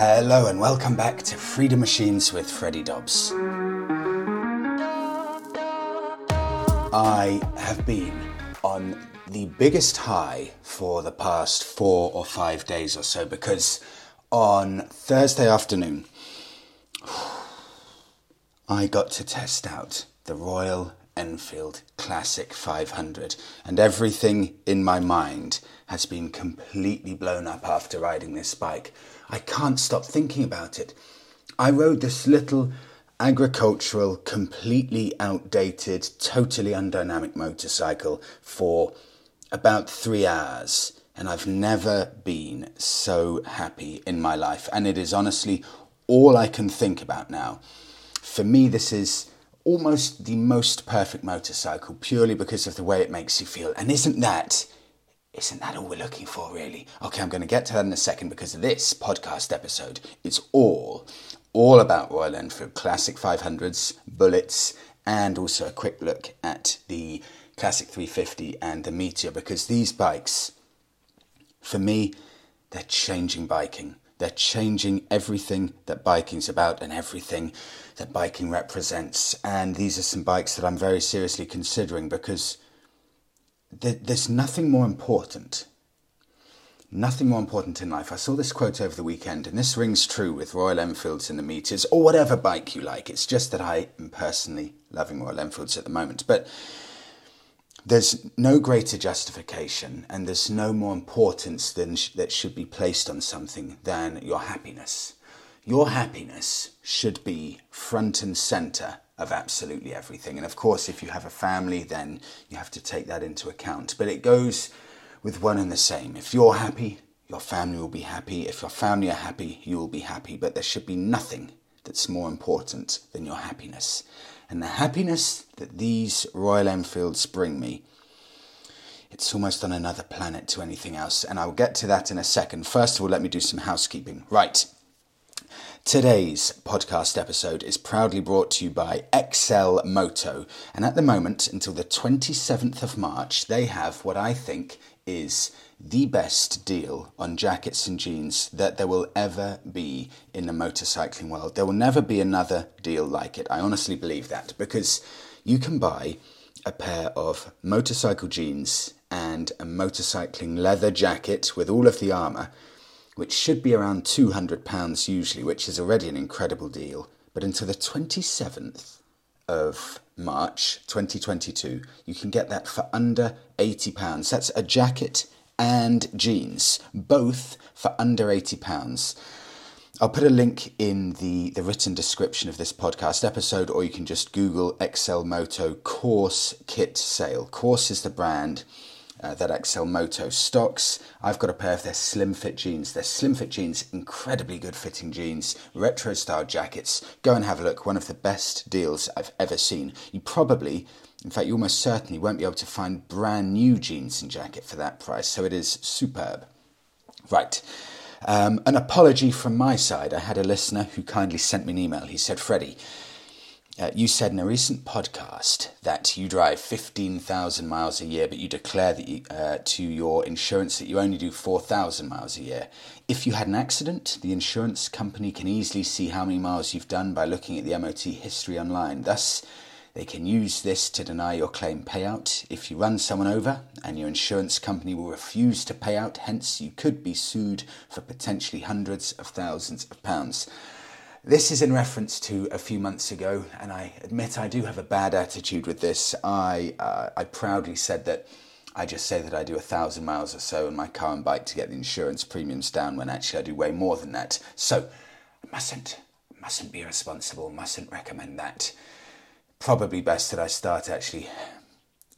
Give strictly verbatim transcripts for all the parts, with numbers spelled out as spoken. Hello and welcome back to Freedom Machines with Freddie Dobbs. I have been on the biggest high for the past four or five days or so because on Thursday afternoon I got to test out the Royal Enfield Classic five hundred and everything in my mind has been completely blown up after riding this bike. I can't stop thinking about it. I rode this little agricultural, completely outdated, totally undynamic motorcycle for about three hours, and I've never been so happy in my life. And it is honestly all I can think about now. For me, this is almost the most perfect motorcycle, purely because of the way it makes you feel. And isn't that... Isn't that all we're looking for, really? Okay, I'm going to get to that in a second because this podcast episode is all, all about Royal Enfield Classic five hundreds, Bullets, and also a quick look at the Classic three fifty and the Meteor, because these bikes, for me, they're changing biking. They're changing everything that biking's about and everything that biking represents. And these are some bikes that I'm very seriously considering because there's nothing more important, nothing more important in life. I saw this quote over the weekend, and this rings true with Royal Enfields and the Meteors, or whatever bike you like. It's just that I am personally loving Royal Enfields at the moment. But there's no greater justification, and there's no more importance than sh- that should be placed on something than your happiness. Your happiness should be front and centre of absolutely everything. And of course, if you have a family, then you have to take that into account. But it goes with one and the same. If you're happy, your family will be happy. If your family are happy, you will be happy. But there should be nothing that's more important than your happiness. And the happiness that these Royal Enfields bring me, it's almost on another planet to anything else. And I'll get to that in a second. First of all, let me do some housekeeping. Right. Today's podcast episode is proudly brought to you by X L Moto, and at the moment, until the twenty-seventh of March, they have what I think is the best deal on jackets and jeans that there will ever be in the motorcycling world. There will never be another deal like it. I honestly believe that, because you can buy a pair of motorcycle jeans and a motorcycling leather jacket with all of the armour, which should be around two hundred pounds usually, which is already an incredible deal. But until the twenty-seventh of March twenty twenty-two, you can get that for under eighty pounds. That's a jacket and jeans, both for under eighty pounds. I'll put a link in the, the written description of this podcast episode, or you can just Google X L Moto Course Kit Sale. Course is the brand Uh, that X L Moto stocks. I've got a pair of their slim fit jeans. Their slim fit jeans, incredibly good fitting jeans, retro style jackets. Go and have a look. One of the best deals I've ever seen. You probably, in fact, you almost certainly won't be able to find brand new jeans and jacket for that price. So it is superb. Right. Um, an apology from my side. I had a listener who kindly sent me an email. He said, Freddie, Uh, you said in a recent podcast that you drive fifteen thousand miles a year, but you declare that you, uh, to your insurance that you only do four thousand miles a year. If you had an accident, the insurance company can easily see how many miles you've done by looking at the M O T history online. Thus, they can use this to deny your claim payout. If you run someone over and your insurance company will refuse to pay out, hence you could be sued for potentially hundreds of thousands of pounds. This is in reference to a few months ago, and I admit I do have a bad attitude with this. I uh, I proudly said that I just say that I do a thousand miles or so on my car and bike to get the insurance premiums down, when actually I do way more than that. So I mustn't, mustn't be irresponsible, mustn't recommend that. Probably best that I start actually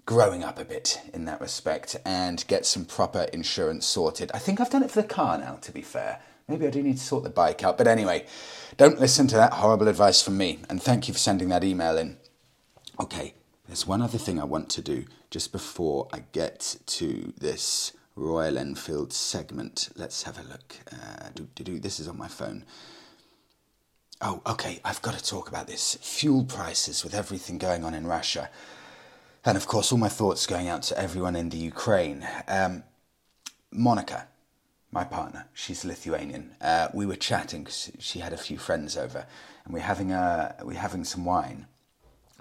growing up a bit in that respect and get some proper insurance sorted. I think I've done it for the car now, to be fair. Maybe I do need to sort the bike out. But anyway, don't listen to that horrible advice from me. And thank you for sending that email in. Okay, there's one other thing I want to do just before I get to this Royal Enfield segment. Let's have a look. Uh, do, do, do. This is on my phone. Oh, okay, I've got to talk about this. Fuel prices with everything going on in Russia. And of course, all my thoughts going out to everyone in the Ukraine. Um, Monika. my partner, she's Lithuanian. Uh, we were chatting because she had a few friends over, and we're having a we're having some wine.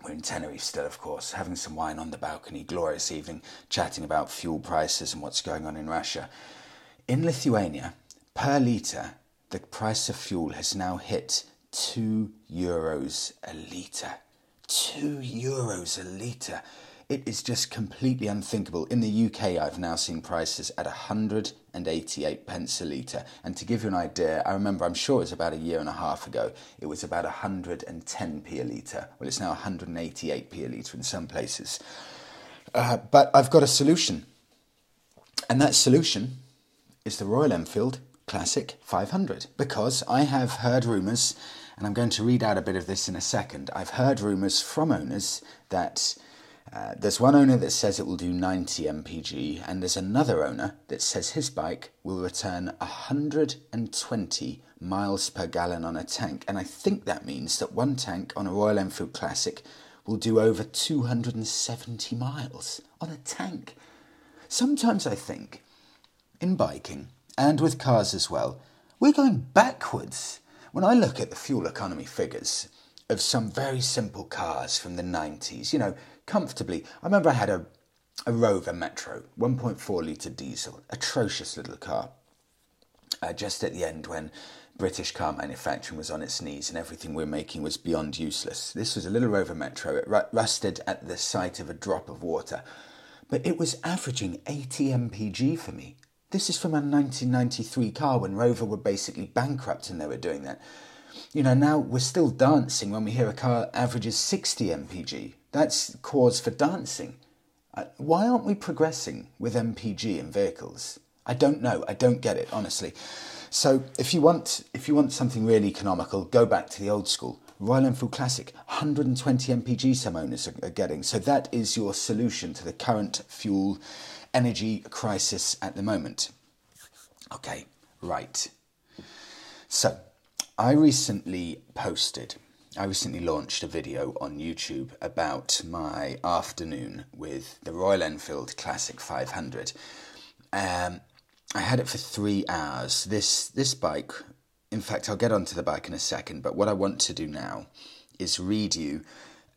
We're in Tenerife still, of course, having some wine on the balcony, glorious evening, chatting about fuel prices and what's going on in Russia. In Lithuania, per litre, the price of fuel has now hit two euros a litre. Two euros a litre. It is just completely unthinkable. In the U K, I've now seen prices at one hundred eighty-eight pence a litre. And to give you an idea, I remember, I'm sure it was about a year and a half ago, it was about one hundred ten pence a litre. Well, it's now one hundred eighty-eight pence a litre in some places. Uh, but I've got a solution. And that solution is the Royal Enfield Classic five hundred. Because I have heard rumours, and I'm going to read out a bit of this in a second, I've heard rumours from owners that... Uh, there's one owner that says it will do ninety miles per gallon, and there's another owner that says his bike will return one hundred twenty miles per gallon on a tank. And I think that means that one tank on a Royal Enfield Classic will do over two hundred seventy miles on a tank. Sometimes I think, in biking, and with cars as well, we're going backwards. When I look at the fuel economy figures of some very simple cars from the nineties, you know, comfortably. I remember I had a, a Rover Metro, one point four litre diesel, atrocious little car. Uh, just at the end when British car manufacturing was on its knees and everything we were making was beyond useless. This was a little Rover Metro. It ru- rusted at the sight of a drop of water. But it was averaging eighty miles per gallon for me. This is from a nineteen ninety-three car when Rover were basically bankrupt and they were doing that. You know, now we're still dancing when we hear a car averages sixty miles per gallon. That's cause for dancing. Uh, why aren't we progressing with M P G in vehicles? I don't know. I don't get it, honestly. So if you want if you want something really economical, go back to the old school. Royal Enfield Classic, one hundred twenty miles per gallon some owners are, are getting. So that is your solution to the current fuel energy crisis at the moment. Okay, right. So I recently posted... I recently launched a video on YouTube about my afternoon with the Royal Enfield Classic five hundred. Um, I had it for three hours. This this bike, in fact, I'll get onto the bike in a second, but what I want to do now is read you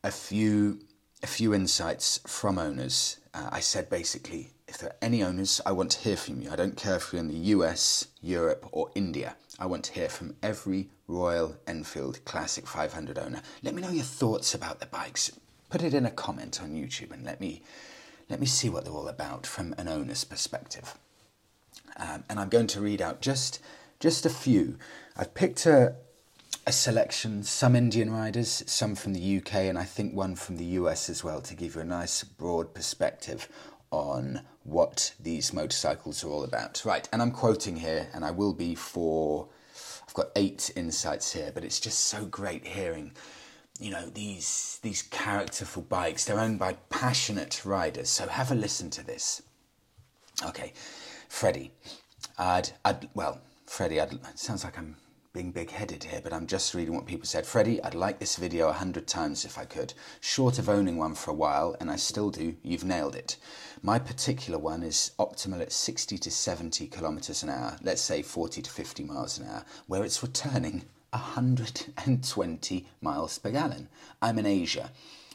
a few, a few insights from owners. Uh, I said basically, if there are any owners, I want to hear from you. I don't care if you're in the U S, Europe or India. I want to hear from every Royal Enfield Classic five hundred owner. Let me know your thoughts about the bikes. Put it in a comment on YouTube and let me let me see what they're all about from an owner's perspective. Um, and I'm going to read out just just a few. I've picked a, a selection, some Indian riders, some from the U K, and I think one from the U S as well, to give you a nice broad perspective on what these motorcycles are all about. Right, and I'm quoting here, and I will be for, I've got eight insights here, but it's just so great hearing, you know, these, these characterful bikes. They're owned by passionate riders, so have a listen to this. Okay, Freddie, I'd, I'd well, Freddie, I'd, it sounds like I'm being big-headed here, but I'm just reading what people said. Freddie, I'd like this video a hundred times if I could. Short of owning one for a while, and I still do, you've nailed it. My particular one is optimal at sixty to seventy kilometres an hour, let's say forty to fifty miles an hour, where it's returning one hundred twenty miles per gallon. I'm in Asia,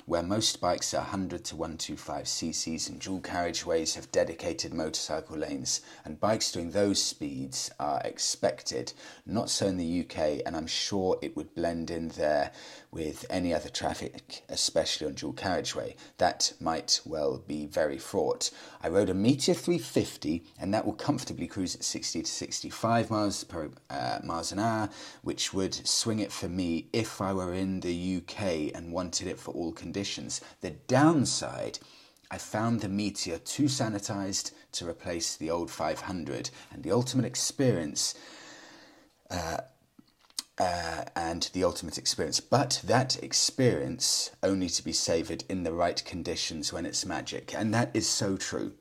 where most bikes are one hundred to one hundred twenty-five cc's and dual carriageways have dedicated motorcycle lanes, and bikes doing those speeds are expected. Not so in the U K, and I'm sure it would blend in there with any other traffic, especially on dual carriageway. That might well be very fraught. I rode a Meteor three fifty, and that will comfortably cruise at sixty to sixty-five miles per uh, miles an hour, which would swing it for me if I were in the U K and wanted it for all conditions. The downside, I found the Meteor too sanitized to replace the old five hundred, and the ultimate experience, uh, uh, and the ultimate experience, but that experience only to be savored in the right conditions when it's magic. And that is so true.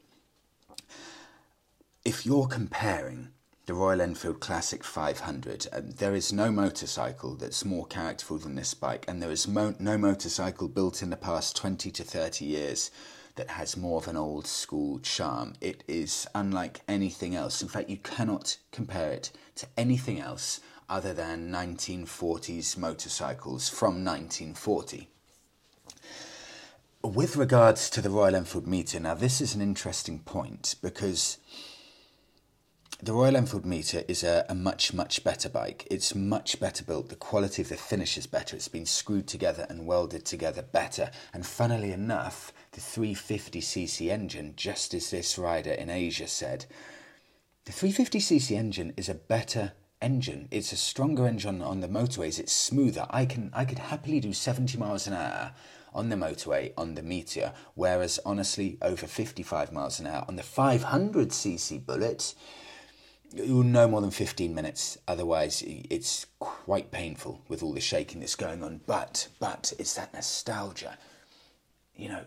If you're comparing the Royal Enfield Classic five hundred, and there is no motorcycle that's more characterful than this bike, and there is mo- no motorcycle built in the past twenty to thirty years that has more of an old school charm. It is unlike anything else. In fact, you cannot compare it to anything else other than nineteen forties motorcycles from nineteen forty. With regards to the Royal Enfield meter, now this is an interesting point, because the Royal Enfield meter is a, a much, much better bike. It's much better built. The quality of the finish is better. It's been screwed together and welded together better. And funnily enough, the three fifty c c engine, just as this rider in Asia said, the three fifty c c engine is a better engine. It's a stronger engine on the motorways. It's smoother. I can I could happily do seventy miles an hour on the motorway on the Meteor, whereas honestly over fifty-five miles an hour on the five hundred c c Bullet, you'll no more than fifteen minutes. Otherwise, it's quite painful with all the shaking that's going on. But but it's that nostalgia. You know,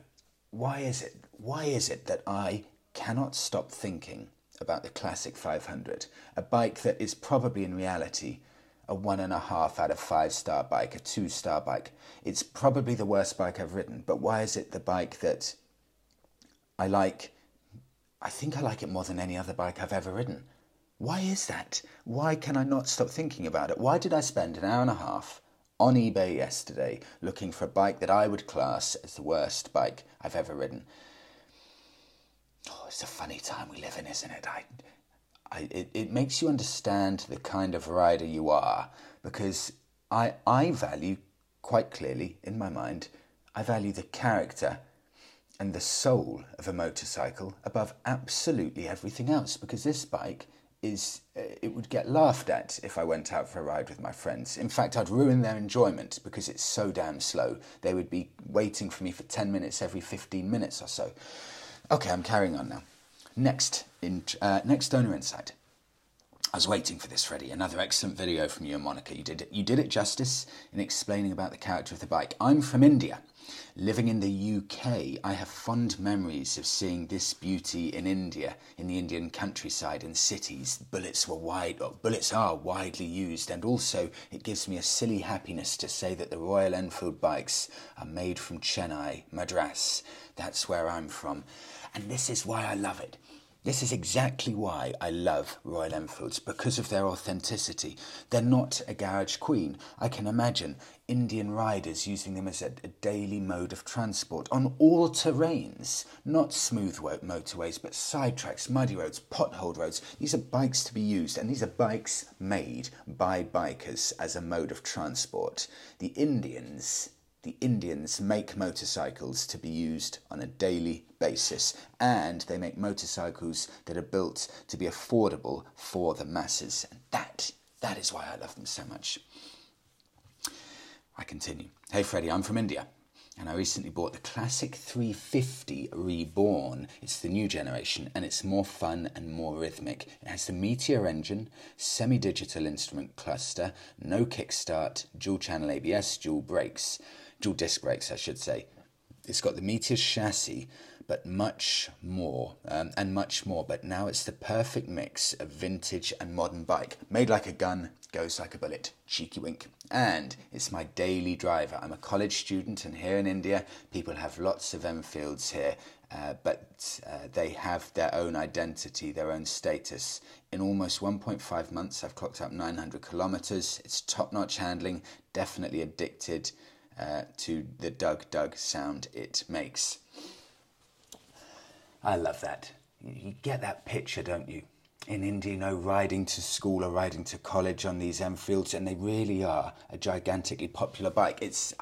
why is it? Why is it that I cannot stop thinking about the classic five hundred, a bike that is probably in reality a one and a half out of five star bike, a two star bike. It's probably the worst bike I've ridden, but why is it the bike that I like? I think I like it more than any other bike I've ever ridden. Why is that? Why can I not stop thinking about it? Why did I spend an hour and a half on eBay yesterday looking for a bike that I would class as the worst bike I've ever ridden? Oh, it's a funny time we live in, isn't it? I, I, it, it makes you understand the kind of rider you are, because I, I value, quite clearly in my mind, I value the character and the soul of a motorcycle above absolutely everything else, because this bike is, it would get laughed at if I went out for a ride with my friends. In fact, I'd ruin their enjoyment because it's so damn slow. They would be waiting for me for ten minutes every fifteen minutes or so. Okay, I'm carrying on now. Next, in, uh, next owner insight. I was waiting for this, Freddie. Another excellent video from you and Monika. You did, you did it justice in explaining about the character of the bike. I'm from India. Living in the U K, I have fond memories of seeing this beauty in India, in the Indian countryside and cities. Bullets were wide, or bullets are widely used, and also it gives me a silly happiness to say that the Royal Enfield bikes are made from Chennai, Madras. That's where I'm from. And this is why I love it. This is exactly why I love Royal Enfields, because of their authenticity. They're not a garage queen. I can imagine Indian riders using them as a, a daily mode of transport on all terrains, not smooth motorways, but sidetracks, muddy roads, pothole roads. These are bikes to be used, and these are bikes made by bikers as a mode of transport. The Indians... The Indians make motorcycles to be used on a daily basis, and they make motorcycles that are built to be affordable for the masses. And that, that is why I love them so much. I continue. Hey Freddie, I'm from India, and I recently bought the classic three fifty Reborn. It's the new generation, and it's more fun and more rhythmic. It has the Meteor engine, semi-digital instrument cluster, no kickstart, dual-channel A B S, dual brakes. Dual disc brakes, I should say. It's got the Meteor chassis, but much more, um, and much more. But now it's the perfect mix of vintage and modern bike. Made like a gun, goes like a bullet. Cheeky wink. And it's my daily driver. I'm a college student, and here in India, people have lots of Enfields here, uh, but uh, they have their own identity, their own status. In almost one point five months, I've clocked up nine hundred kilometers. It's top-notch handling, definitely addicted Uh, to the Doug Doug sound it makes. I love that. You get that picture, don't you? In India, you know, riding to school or riding to college on these Enfields, and they really are a gigantically popular bike. It's,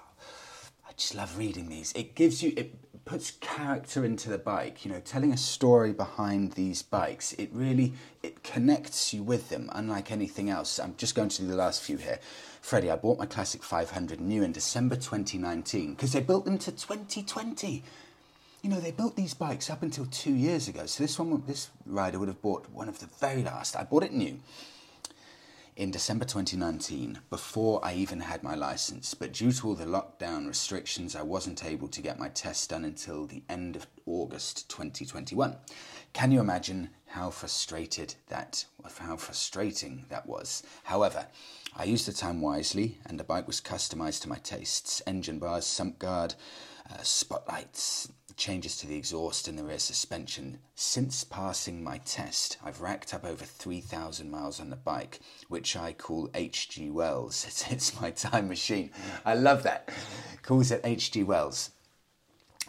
I just love reading these. It gives you, it puts character into the bike, you know, telling a story behind these bikes. It really, it connects you with them, unlike anything else. I'm just going to do the last few here. Freddie, I bought my classic five hundred new in December twenty nineteen because they built them to twenty twenty. You know, they built these bikes up until two years ago. So this one, this rider would have bought one of the very last. I bought it new in December twenty nineteen, before I even had my license. But due to all the lockdown restrictions, I wasn't able to get my test done until the end of August twenty twenty-one. Can you imagine how frustrated that, how frustrating that was. However, I used the time wisely, and the bike was customized to my tastes. Engine bars, sump guard, uh, spotlights, changes to the exhaust and the rear suspension. Since passing my test, I've racked up over three thousand miles on the bike, which I call H G Wells. It's, it's my time machine. I love that. Calls it H G Wells,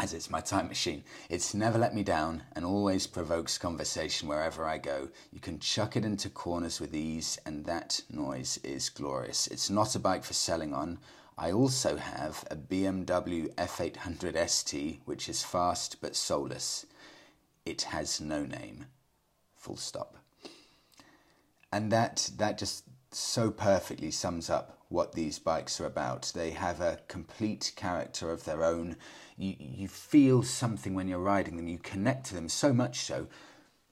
as it's my time machine. It's never let me down and always provokes conversation wherever I go. You can chuck it into corners with ease, and that noise is glorious. It's not a bike for selling on. I also have a B M W F eight hundred S T, which is fast but soulless. It has no name. Full stop. And that, that just so perfectly sums up what these bikes are about. They have a complete character of their own. You, you feel something when you're riding them. You connect to them so much so.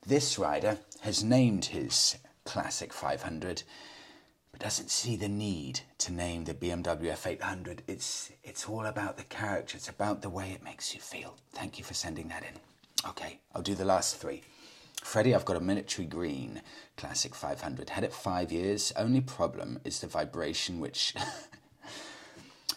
This rider has named his classic five hundred, doesn't see the need to name the B M W F eight hundred. It's, it's all about the character. It's about the way it makes you feel. Thank you for sending that in. Okay, I'll do the last three. Freddie, I've got a military green classic five hundred. Had it five years. Only problem is the vibration which...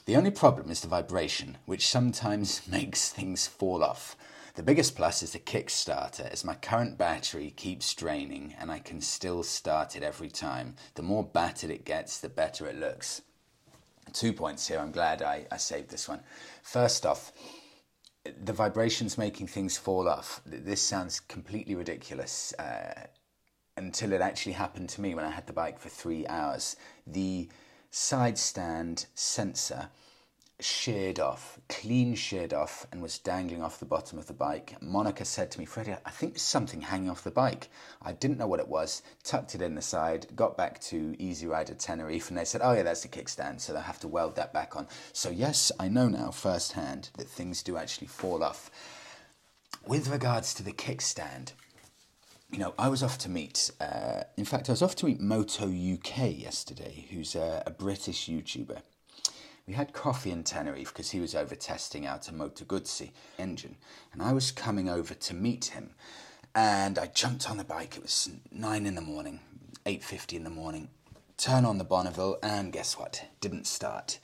the only problem is the vibration, which sometimes makes things fall off. The biggest plus is the kickstarter, as my current battery keeps draining and I can still start it every time. The more battered it gets, the better it looks. Two points here. I'm glad I, I saved this one. First off, the vibrations making things fall off. This sounds completely ridiculous uh, until it actually happened to me when I had the bike for three hours. The side stand sensor sheared off, clean sheared off, and was dangling off the bottom of the bike. Monika said to me, Freddie, I think there's something hanging off the bike. I didn't know what it was, tucked it in the side, got back to Easy Rider Tenerife, and they said, oh yeah, that's the kickstand, so they'll have to weld that back on. So yes, I know now firsthand that things do actually fall off. With regards to the kickstand, you know, I was off to meet, uh, in fact, I was off to meet Moto U K yesterday, who's a, a British YouTuber. We had coffee in Tenerife because he was over testing out a Moto Guzzi engine, and I was coming over to meet him, and I jumped on the bike. It was nine in the morning, eight fifty in the morning, turn on the Bonneville, and guess what? Didn't start.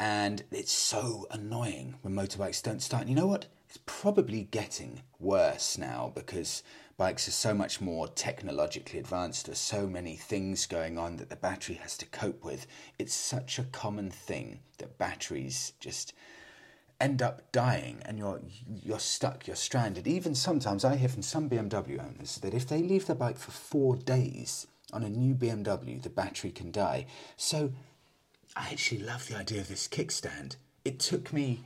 And it's so annoying when motorbikes don't start. And you know what? It's probably getting worse now because bikes are so much more technologically advanced. There's so many things going on that the battery has to cope with. It's such a common thing that batteries just end up dying and you're, you're stuck, you're stranded. Even sometimes I hear from some B M W owners that if they leave their bike for four days on a new B M W, the battery can die. So I actually love the idea of this kickstand. It took me,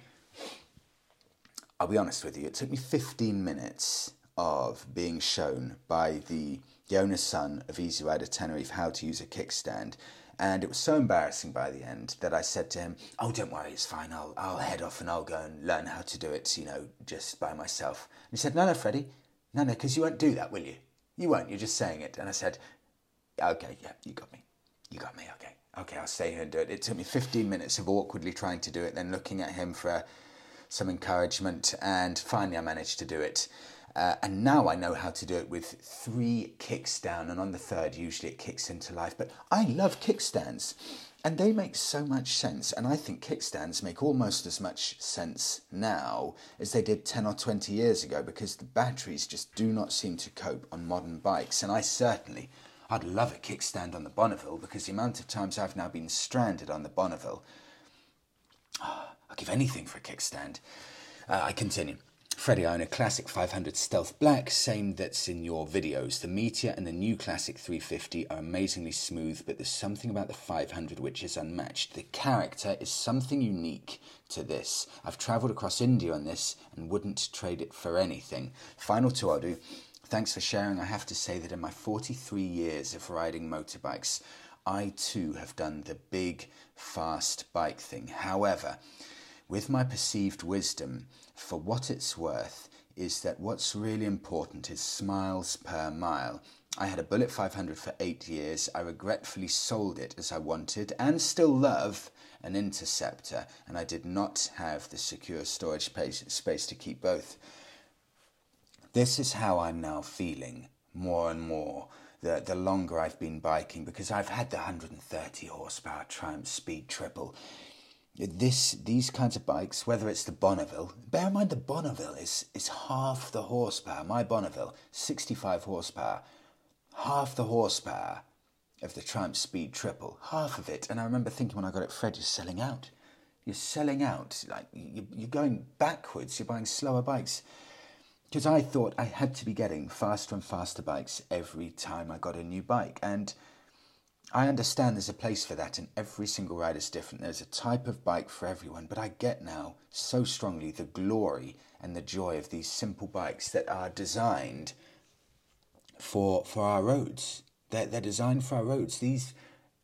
I'll be honest with you, it took me fifteen minutes of being shown by the, the owner's son of Easy Rider Tenerife how to use a kickstand. And it was so embarrassing by the end that I said to him, oh, don't worry, it's fine, I'll, I'll head off and I'll go and learn how to do it, you know, just by myself. And he said, no, no, Freddie, no, no, because you won't do that, will you? You won't, you're just saying it. And I said, okay, yeah, you got me, you got me, okay. Okay, I'll stay here and do it. It took me fifteen minutes of awkwardly trying to do it, then looking at him for some encouragement, and finally I managed to do it. Uh, and now I know how to do it with three kicks down, and on the third, usually it kicks into life. But I love kickstands, and they make so much sense. And I think kickstands make almost as much sense now as they did ten or twenty years ago, because the batteries just do not seem to cope on modern bikes. And I certainly, I'd love a kickstand on the Bonneville, because the amount of times I've now been stranded on the Bonneville, oh, I'll give anything for a kickstand. Uh, I continue. Freddie, I own a classic five hundred Stealth Black, same that's in your videos. The Meteor and the new classic three fifty are amazingly smooth, but there's something about the five hundred which is unmatched. The character is something unique to this. I've travelled across India on this and wouldn't trade it for anything. Final two I'll do. Thanks for sharing. I have to say that in my forty-three years of riding motorbikes, I too have done the big, fast bike thing. However, with my perceived wisdom, for what it's worth, is that what's really important is smiles per mile. I had a Bullet five hundred for eight years. I regretfully sold it as I wanted and still love an Interceptor, and I did not have the secure storage space to keep both. This is how I'm now feeling. more and more the, the longer I've been biking, because I've had the one hundred thirty horsepower Triumph Speed Triple. This, these kinds of bikes, whether it's the Bonneville, bear in mind the Bonneville is, is half the horsepower. My Bonneville, sixty-five horsepower, half the horsepower of the Triumph Speed Triple, half of it. And I remember thinking when I got it, Fred, you're selling out. You're selling out, like you're going backwards, you're buying slower bikes. Because I thought I had to be getting faster and faster bikes every time I got a new bike. And I understand there's a place for that, and every single ride is different. There's a type of bike for everyone, but I get now so strongly the glory and the joy of these simple bikes that are designed for, for our roads. They're, they're designed for our roads. These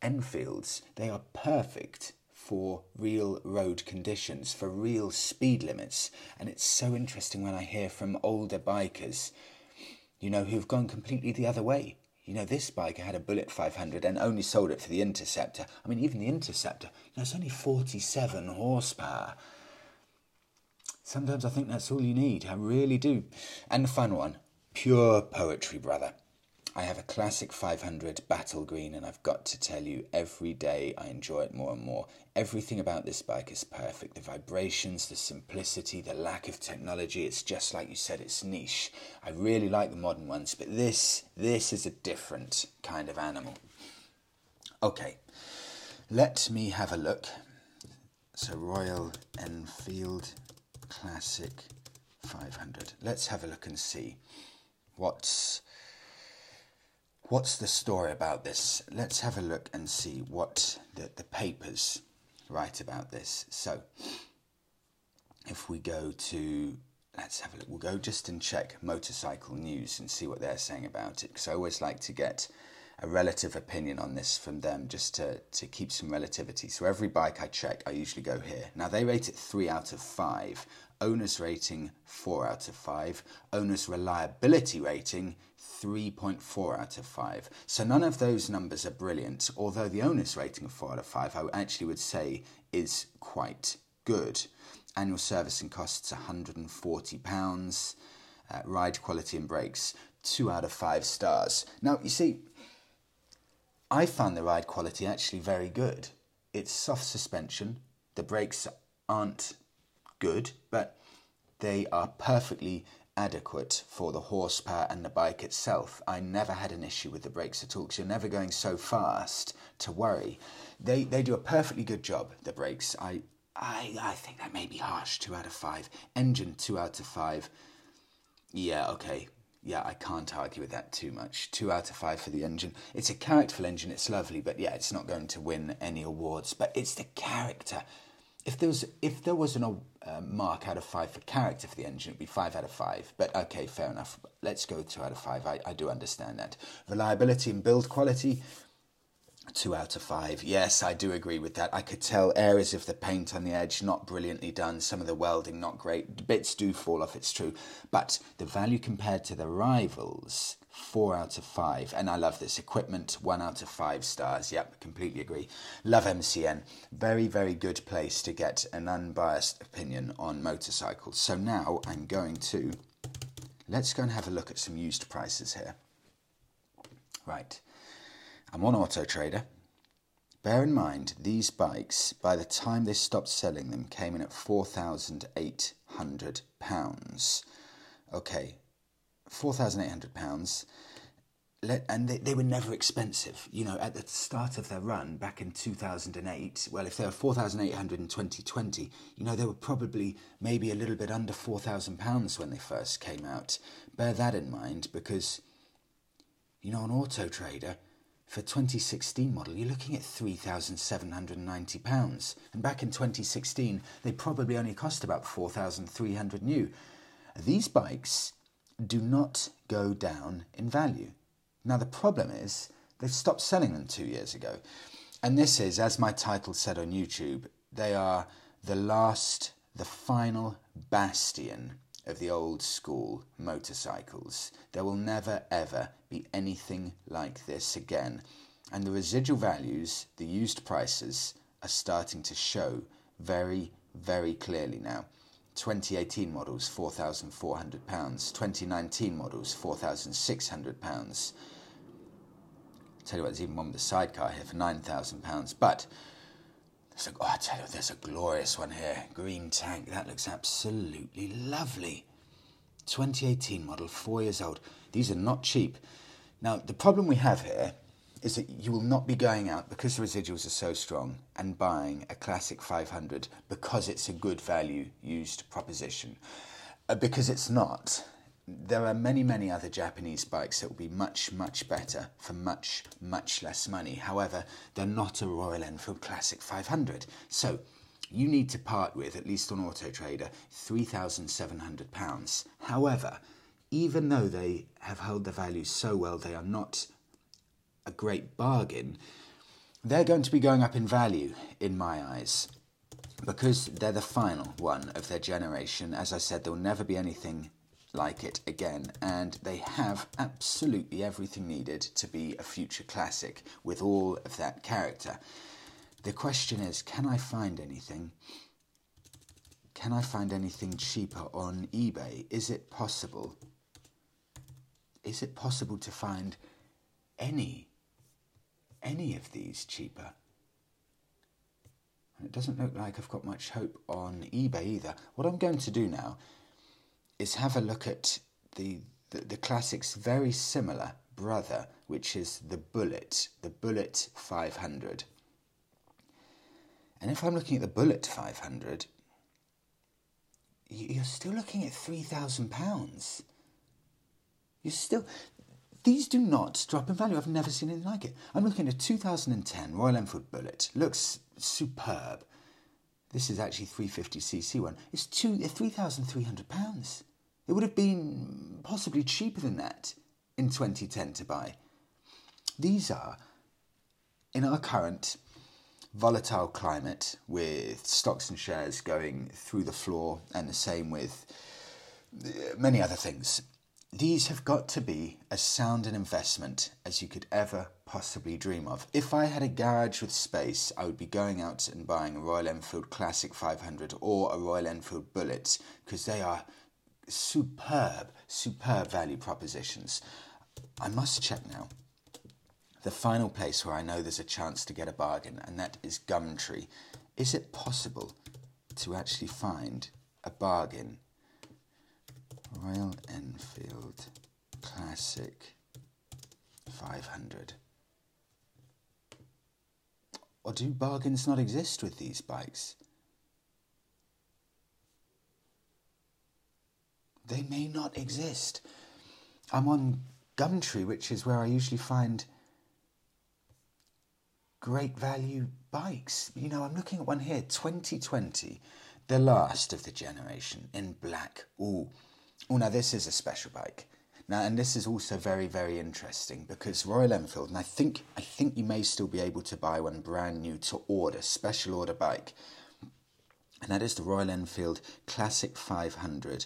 Enfields, they are perfect for real road conditions, for real speed limits. And it's so interesting when I hear from older bikers, you know, who've gone completely the other way. You know, this biker had a Bullet five hundred and only sold it for the Interceptor. I mean, even the Interceptor, you know, it's only forty-seven horsepower. Sometimes I think that's all you need. I really do. And the fun one, pure poetry, brother. I have a classic five hundred battle green, and I've got to tell you, every day I enjoy it more and more. Everything about this bike is perfect. The vibrations, the simplicity, the lack of technology. It's just like you said, it's niche. I really like the modern ones, but this, this is a different kind of animal. Okay, let me have a look. So Royal Enfield Classic five hundred. Let's have a look and see what's... What's the story about this? Let's have a look and see what the, the papers write about this. So, if we go to, let's have a look, we'll go just and check Motorcycle News and see what they're saying about it, because I always like to get a relative opinion on this from them, just to, to keep some relativity. So every bike I check, I usually go here. Now they rate it three out of five. Owner's rating, four out of five. Owner's reliability rating, three point four out of five. So none of those numbers are brilliant, although the owner's rating of four out of five, I actually would say, is quite good. Annual servicing costs, one hundred and forty pounds. Uh, ride quality and brakes, two out of five stars. Now, you see, I found the ride quality actually very good. It's soft suspension. The brakes aren't good, but they are perfectly adequate for the horsepower and the bike itself. I never had an issue with the brakes at all, because you're never going so fast to worry. They they do a perfectly good job, the brakes. I I I think that may be harsh, two out of five. Engine, two out of five. Yeah, okay. Yeah, I can't argue with that too much. Two out of five for the engine. It's a characterful engine, it's lovely, but yeah, it's not going to win any awards. But it's the character. If there was, if there was an, a mark out of five for character for the engine, it would be five out of five. But okay, fair enough. Let's go two out of five. I, I do understand that. Reliability and build quality, two out of five. Yes, I do agree with that. I could tell areas of the paint on the edge, not brilliantly done. Some of the welding, not great. Bits do fall off, it's true. But the value compared to the rivals, four out of five. And I love this. Equipment, one out of five stars. Yep, completely agree. Love M C N. Very, very good place to get an unbiased opinion on motorcycles. So now I'm going to, let's go and have a look at some used prices here. Right. I'm on Auto Trader. Bear in mind, these bikes, by the time they stopped selling them, came in at four thousand eight hundred pounds. Okay. four thousand eight hundred pounds, and they, they were never expensive. You know, at the start of their run back in two thousand eight, well, if they were four thousand eight hundred in twenty twenty, you know, they were probably maybe a little bit under four thousand pounds when they first came out. Bear that in mind, because, you know, on Auto Trader, for twenty sixteen model, you're looking at three thousand seven hundred and ninety pounds. And back in twenty sixteen, they probably only cost about four thousand three hundred new. These bikes do not go down in value. Now, the problem is they've stopped selling them two years ago. And this is, as my title said on YouTube, they are the last, the final bastion of the old school motorcycles. There will never, ever be anything like this again. And the residual values, the used prices, are starting to show very, very clearly now. twenty eighteen models four thousand four hundred pounds, twenty nineteen models four thousand six hundred pounds. Tell you what, there's even one with a sidecar here for nine thousand pounds, but there's a, oh, I tell you, there's a glorious one here, green tank, that looks absolutely lovely. twenty eighteen model, four years old. These are not cheap. Now, the problem we have here is that you will not be going out, because the residuals are so strong, and buying a classic five hundred because it's a good value used proposition. Uh, because it's not. There are many, many other Japanese bikes that will be much, much better for much, much less money. However, they're not a Royal Enfield Classic five hundred. So you need to part with, at least on Auto Trader, three thousand seven hundred pounds. However, even though they have held their value so well, they are not a great bargain. They're going to be going up in value, in my eyes, because they're the final one of their generation. As I said, there will never be anything like it again, and they have absolutely everything needed to be a future classic with all of that character. The question is, can I find anything? Can I find anything cheaper on eBay? Is it possible? Is it possible to find any, any of these cheaper? And it doesn't look like I've got much hope on eBay either. What I'm going to do now is have a look at the, the, the classic's very similar brother, which is the Bullet, the Bullet five hundred. And if I'm looking at the Bullet five hundred, you're still looking at three thousand pounds. You're still... These do not drop in value. I've never seen anything like it. I'm looking at a two thousand ten Royal Enfield Bullet. Looks superb. This is actually three fifty c c one. It's three thousand three hundred pounds. It would have been possibly cheaper than that in twenty ten to buy. These are, in our current volatile climate with stocks and shares going through the floor, and the same with many other things, these have got to be as sound an investment as you could ever possibly dream of. If I had a garage with space, I would be going out and buying a Royal Enfield Classic five hundred or a Royal Enfield Bullet, because they are superb, superb value propositions. I must check now the final place where I know there's a chance to get a bargain, and that is Gumtree. Is it possible to actually find a bargain? Royal Enfield Classic five hundred. Or do bargains not exist with these bikes? They may not exist. I'm on Gumtree, which is where I usually find great value bikes. You know, I'm looking at one here, twenty twenty, the last of the generation in black. Ooh, oh, now this is a special bike. Now, and this is also very, very interesting, because Royal Enfield, and I think, I think you may still be able to buy one brand new to order, special order bike, and that is the Royal Enfield Classic five hundred.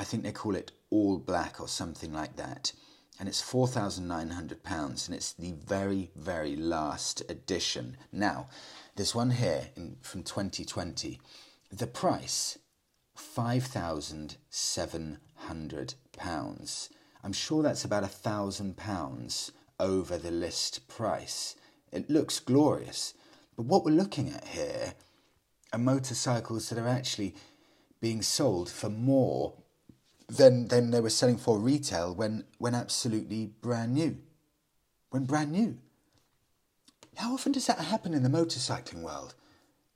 I think they call it all black or something like that. And it's four thousand nine hundred pounds, and it's the very, very last edition. Now, there's one here in, from twenty twenty. The price, five thousand seven hundred pounds. I'm sure that's about one thousand pounds over the list price. It looks glorious. But what we're looking at here are motorcycles that are actually being sold for more Then, then they were selling for retail when, when absolutely brand new. When brand new. How often does that happen in the motorcycling world?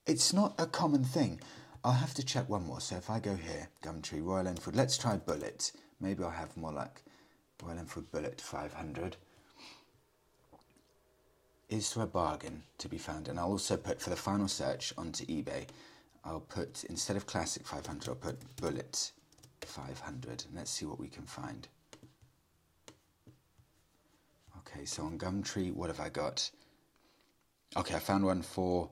It's not a common thing. I'll have to check one more. So if I go here, Gumtree, Royal Enfield, let's try Bullet. Maybe I'll have more luck. Royal Enfield Bullet five hundred. Is there a bargain to be found? And I'll also put, for the final search onto eBay, I'll put, instead of Classic five hundred, I'll put Bullet five hundred, and let's see what we can find. Okay, so on Gumtree, what have I got? Okay, I found one for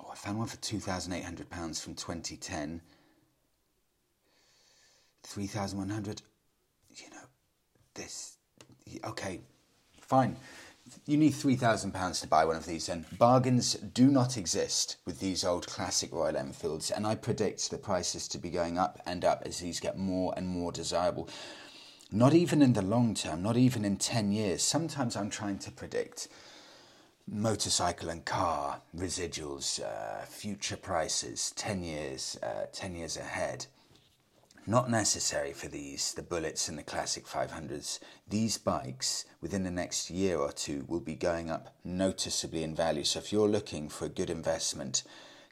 oh, I found one for two thousand eight hundred pounds from twenty ten. three thousand one hundred, you know, this, okay, fine. you need three thousand pounds to buy one of these then. Bargains do not exist with these old classic Royal Enfields, and I predict the prices to be going up and up as these get more and more desirable. Not even in the long term, not even in ten years. Sometimes I'm trying to predict motorcycle and car residuals, uh, future prices, ten years, uh, ten years ahead. Not necessary for these, the Bullets and the classic five hundreds. These bikes, within the next year or two, will be going up noticeably in value. So if you're looking for a good investment,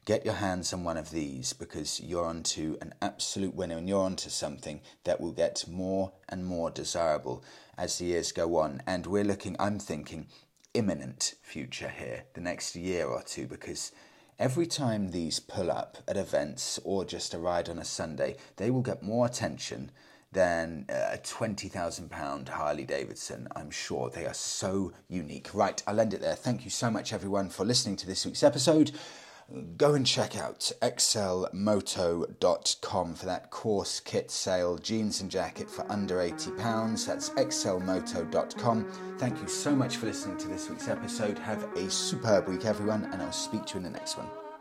get your hands on one of these, because you're onto an absolute winner and you're onto something that will get more and more desirable as the years go on. And we're looking, I'm thinking, imminent future here, the next year or two, because every time these pull up at events or just a ride on a Sunday, they will get more attention than a twenty thousand pound Harley Davidson, I'm sure. They are so unique. Right, I'll end it there. Thank you so much, everyone, for listening to this week's episode. Go and check out X L Moto dot com for that Course kit sale, jeans and jacket for under eighty pounds. That's X L Moto dot com. Thank you so much for listening to this week's episode. Have a superb week, everyone, and I'll speak to you in the next one.